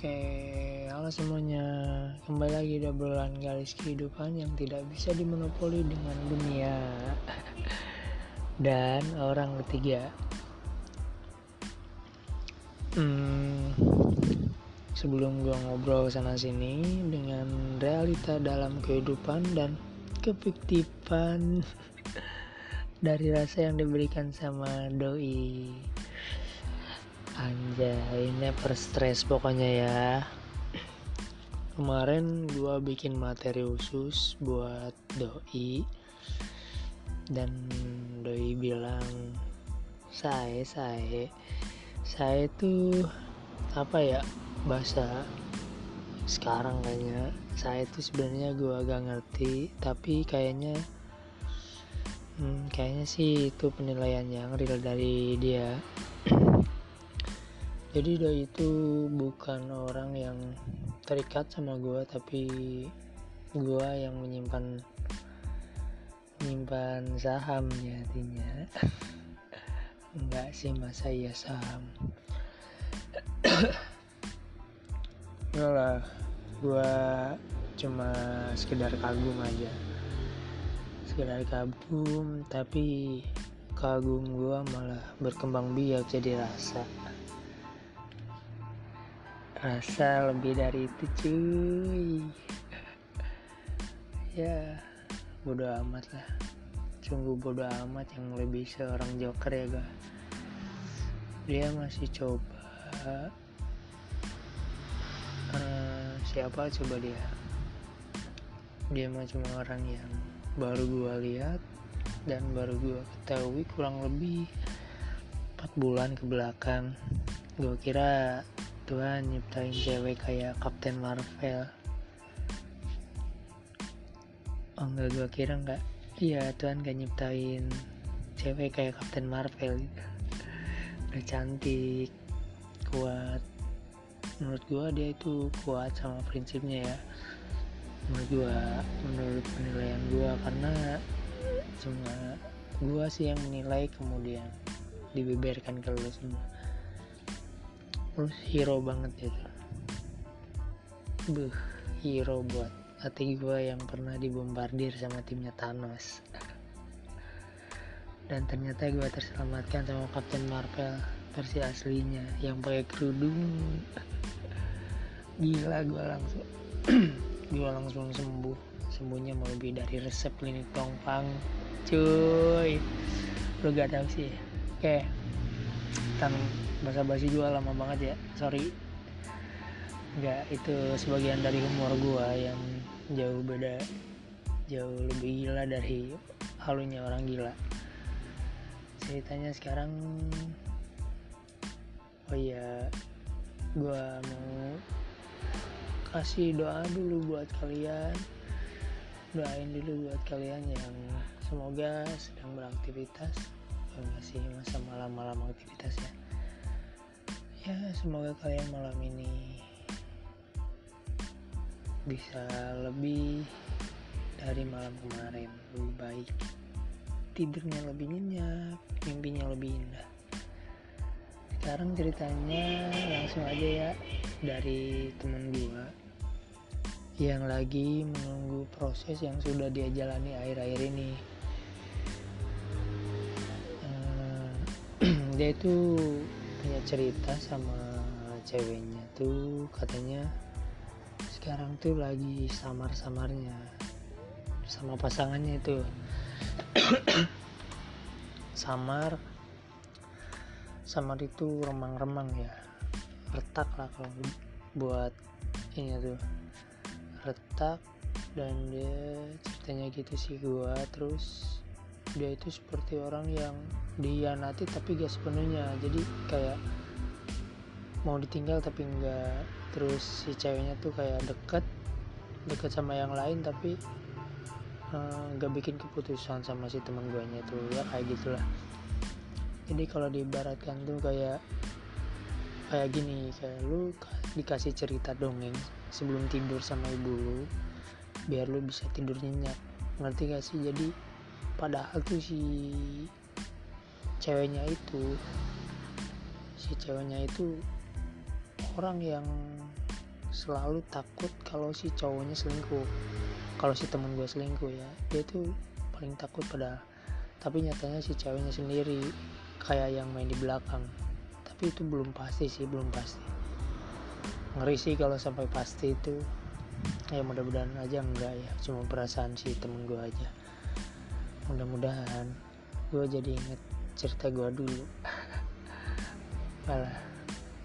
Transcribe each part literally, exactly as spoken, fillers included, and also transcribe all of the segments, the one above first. Oke, halo semuanya. Kembali lagi di obrolan garis kehidupan yang tidak bisa dimonopoli dengan dunia dan orang ketiga. Hmm, sebelum gue ngobrol sana sini dengan realita dalam kehidupan dan kefiktifan dari rasa yang diberikan sama doi. Anjay, ini per-stress pokoknya ya. Kemarin gue bikin materi khusus buat doi, dan doi bilang Sae, sae Sae itu apa ya, bahasa sekarang kayaknya. Sae itu sebenarnya gue agak ngerti, tapi kayaknya hmm, Kayaknya sih itu penilaian yang real dari dia. Jadi doi itu bukan orang yang terikat sama gue, tapi gue yang menyimpan menyimpan sahamnya, artinya. Enggak sih, masa iya saham. Enggak lah, gue cuma sekedar kagum aja. Sekedar kagum, tapi kagum gue malah berkembang biak jadi rasa. Rasa lebih dari itu cuy. Ya bodo amat lah, sungguh bodo amat yang lebih seorang joker ya ga. Dia masih coba uh, siapa coba dia dia mah cuma orang yang baru gua lihat dan baru gua ketahui kurang lebih empat bulan kebelakang. Gua kira Tuhan nyiptain cewek kayak Kapten Marvel. Oh enggak, gue kira enggak. Iya, Tuhan gak nyiptain cewek kayak Kapten Marvel gitu. Udah cantik, kuat. Menurut gue dia itu kuat sama prinsipnya ya. Menurut gue, menurut penilaian gue, karena cuma gue sih yang menilai kemudian dibeberkan ke lu semua. Terus hero banget itu, buh, hero buat hati gue yang pernah dibombardir sama timnya Thanos. Dan ternyata gue terselamatkan sama Kapten Marvel versi aslinya yang pakai kerudung. Gila, gue langsung gue langsung sembuh. Sembuhnya mau lebih dari resep klinik Tongfang cuy, lu gak tau sih. Oke, tangan basa-basi juga lama banget ya, sorry. Enggak, itu sebagian dari humor gue yang jauh beda, jauh lebih gila dari halunya orang gila. Ceritanya sekarang, oh iya, gue mau kasih doa dulu buat kalian. Doain dulu buat kalian yang semoga sedang beraktivitas, yang masih masa malam-malam aktivitas ya. Ya, semoga kalian malam ini bisa lebih dari malam kemarin, lebih baik, tidurnya lebih nyenyak, mimpinya lebih indah. Sekarang ceritanya langsung aja ya, dari teman gua yang lagi menunggu proses yang sudah dia jalani akhir-akhir ini. Uh, dia itu punya cerita sama ceweknya tuh, katanya sekarang tuh lagi samar-samarnya sama pasangannya itu. samar samar itu remang-remang ya, retak lah kalau buat ini tuh, retak. Dan dia ceritanya gitu sih gua. Terus dia itu seperti orang yang dihianati tapi gak sepenuhnya, jadi kayak mau ditinggal tapi enggak. Terus si ceweknya tuh kayak deket deket sama yang lain tapi uh, gak bikin keputusan sama si teman guanya tuh ya, kayak gitulah. Jadi kalau diibaratkan tuh kayak kayak gini, kayak lu dikasih cerita dongeng sebelum tidur sama ibu lu biar lu bisa tidur nyenyak, ngerti gak sih? Jadi padahal tuh si ceweknya itu si ceweknya itu orang yang selalu takut kalau si cowoknya selingkuh, kalau si temen gue selingkuh ya, dia tuh paling takut padahal. Tapi nyatanya si ceweknya sendiri kayak yang main di belakang. Tapi itu belum pasti sih, belum pasti. Ngeri sih kalau sampai pasti itu. Ya mudah-mudahan aja enggak ya, cuma perasaan si temen gue aja. Mudah-mudahan. Gue jadi inget cerita gue dulu. Malah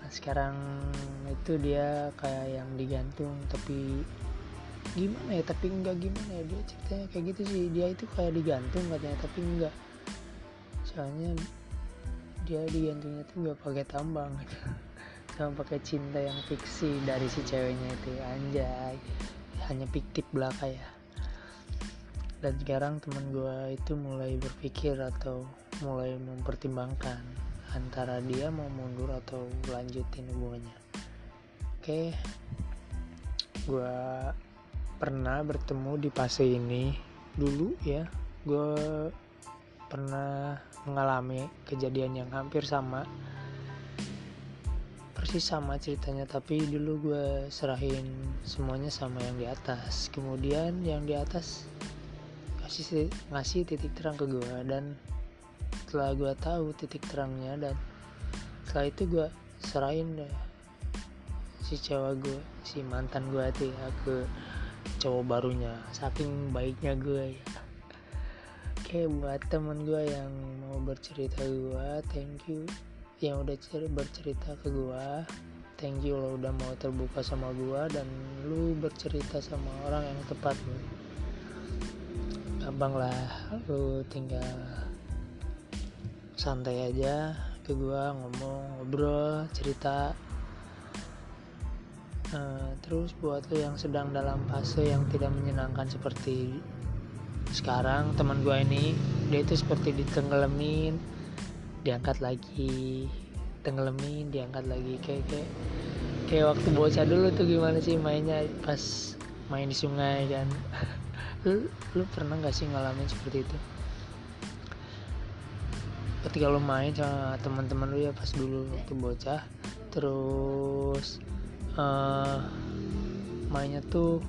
nah, sekarang itu dia kayak yang digantung, tapi gimana ya, tapi enggak gimana ya, dia ceritanya kayak gitu sih. Dia itu kayak digantung katanya, tapi enggak, soalnya dia digantungnya tuh enggak pakai tambang gitu, cuma pakai cinta yang fiksi dari si ceweknya itu. Anjay, hanya fiktif belaka ya. Dan sekarang teman gue itu mulai berpikir atau mulai mempertimbangkan antara dia mau mundur atau lanjutin hubungannya. Oke, gue pernah bertemu di fase ini dulu ya. Gue pernah mengalami kejadian yang hampir sama, persis sama ceritanya, tapi dulu gue serahin semuanya sama yang di atas. Kemudian yang di atas ngasih, ngasih titik terang ke gue, dan setelah gue tahu titik terangnya, dan setelah itu gue serahin deh si cewek gue, si mantan gue itu ya, ke cowok barunya. Saking baiknya gue ya. Oke, buat temen gue yang mau bercerita ke gue, thank you. Yang udah cer- bercerita ke gue, thank you lo udah mau terbuka sama gue, dan lu bercerita sama orang yang tepat. Gampang lah, lu tinggal santai aja ke gue, ngomong, ngobrol, cerita. Uh, terus buat lo yang sedang dalam fase yang tidak menyenangkan seperti sekarang teman gue ini, dia itu seperti ditenggelamin, diangkat lagi, tenggelamin, diangkat lagi, kayak kayak kayak waktu bocah dulu tuh gimana sih mainnya pas main di sungai kan. lu lu pernah nggak sih ngalamin seperti itu ketika lo main sama teman-teman lu ya pas dulu waktu bocah? Terus Uh, mainnya tuh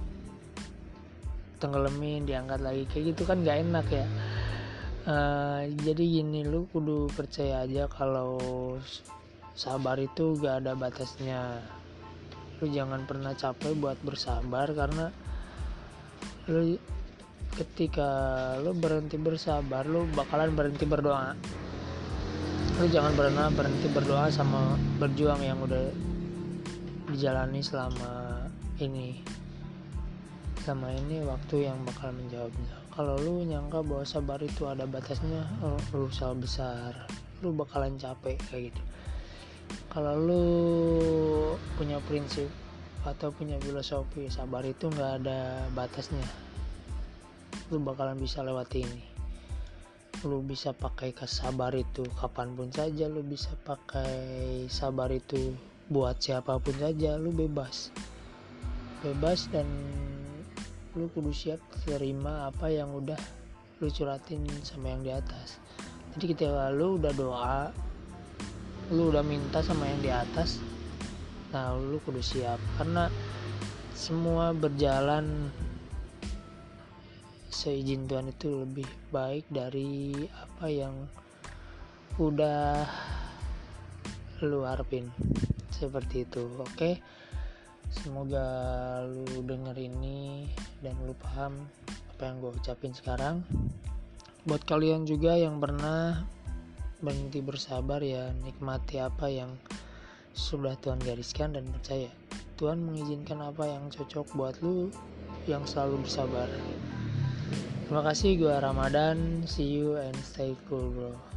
tenggelamin, diangkat lagi, kayak gitu kan gak enak ya. Uh, jadi gini, lu kudu percaya aja kalau sabar itu gak ada batasnya. Lu jangan pernah capek buat bersabar, karena lu ketika lu berhenti bersabar, lu bakalan berhenti berdoa. Lu jangan pernah berhenti berdoa sama berjuang yang udah dijalani selama ini selama ini waktu yang bakal menjawabnya. Kalau lu nyangka bahwa sabar itu ada batasnya, oh, lu salah besar, lu bakalan capek kayak gitu. Kalau lu punya prinsip atau punya filosofi sabar itu nggak ada batasnya, lu bakalan bisa lewati ini. Lu bisa pakai kesabar itu kapanpun saja, lu bisa pakai sabar itu buat siapapun saja, lu bebas bebas dan lu kudu siap terima apa yang udah lu curatin sama yang di atas. Jadi ketika lu udah doa, lu udah minta sama yang di atas, nah lu kudu siap, karena semua berjalan seizin Tuhan itu lebih baik dari apa yang udah lu harapin. Seperti itu. Oke, semoga lu denger ini dan lu paham apa yang gue ucapin sekarang. Buat kalian juga yang pernah berhenti bersabar ya, nikmati apa yang sudah Tuhan gariskan, dan percaya Tuhan mengizinkan apa yang cocok buat lu yang selalu bersabar. Terima kasih, gue Ramadan. See you and stay cool bro.